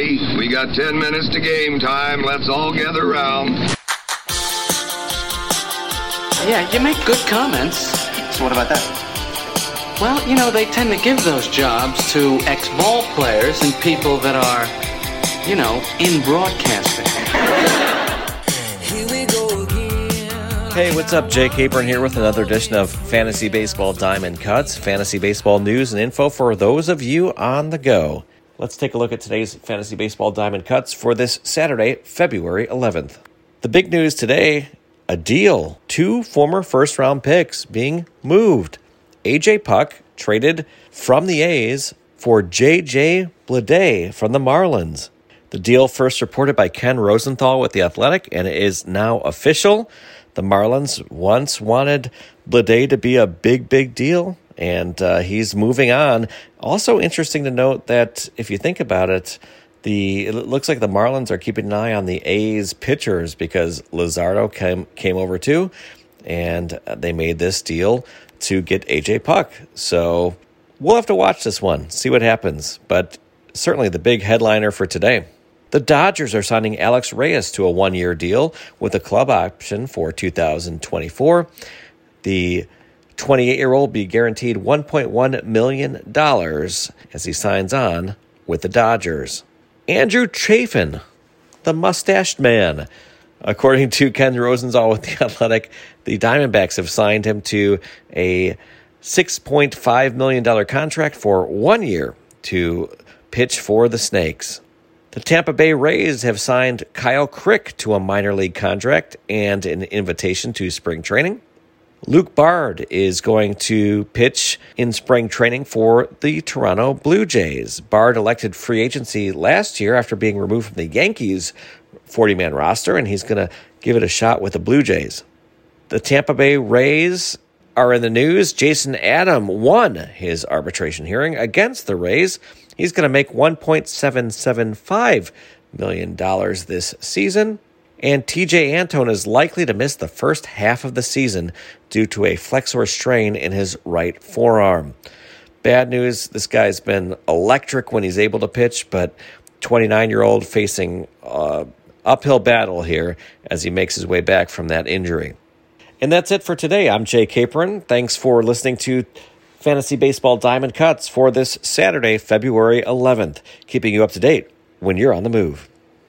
Everybody, we got 10 minutes to game time. Let's all gather around. Yeah, you make good comments. So what about that? Well, you know, they tend to give those jobs to ex-ball players and people that are, you know, in broadcasting. Hey, what's up? Jake Capron here with another edition of Fantasy Baseball Diamond Cuts, fantasy baseball news and info for those of you on the go. Let's take a look at today's Fantasy Baseball Diamond Cuts for this Saturday, February 11th. The big news today, a deal. Two former first-round picks being moved. A.J. Puck traded from the A's for JJ Bleday from the Marlins. The deal first reported by Ken Rosenthal with The Athletic, and it is now official. The Marlins once wanted Bleday to be a big, big deal. And he's moving on. Also interesting to note that if you think about it, it looks like the Marlins are keeping an eye on the A's pitchers because Lizardo came over too, and they made this deal to get A.J. Puck. So we'll have to watch this one, see what happens. But certainly the big headliner for today. The Dodgers are signing Alex Reyes to a one-year deal with a club option for 2024. The 28-year-old be guaranteed $1.1 million as he signs on with the Dodgers. Andrew Chafin, the mustached man. According to Ken Rosenthal with The Athletic, the Diamondbacks have signed him to a $6.5 million contract for 1 year to pitch for the Snakes. The Tampa Bay Rays have signed Kyle Crick to a minor league contract and an invitation to spring training. Luke Bard is going to pitch in spring training for the Toronto Blue Jays. Bard elected free agency last year after being removed from the Yankees' 40-man roster, and he's going to give it a shot with the Blue Jays. The Tampa Bay Rays are in the news. Jason Adam won his arbitration hearing against the Rays. He's going to make $1.775 million this season. And T.J. Antone is likely to miss the first half of the season due to a flexor strain in his right forearm. Bad news, this guy's been electric when he's able to pitch, but 29-year-old facing uphill battle here as he makes his way back from that injury. And that's it for today. I'm Jay Capron. Thanks for listening to Fantasy Baseball Diamond Cuts for this Saturday, February 11th, keeping you up to date when you're on the move.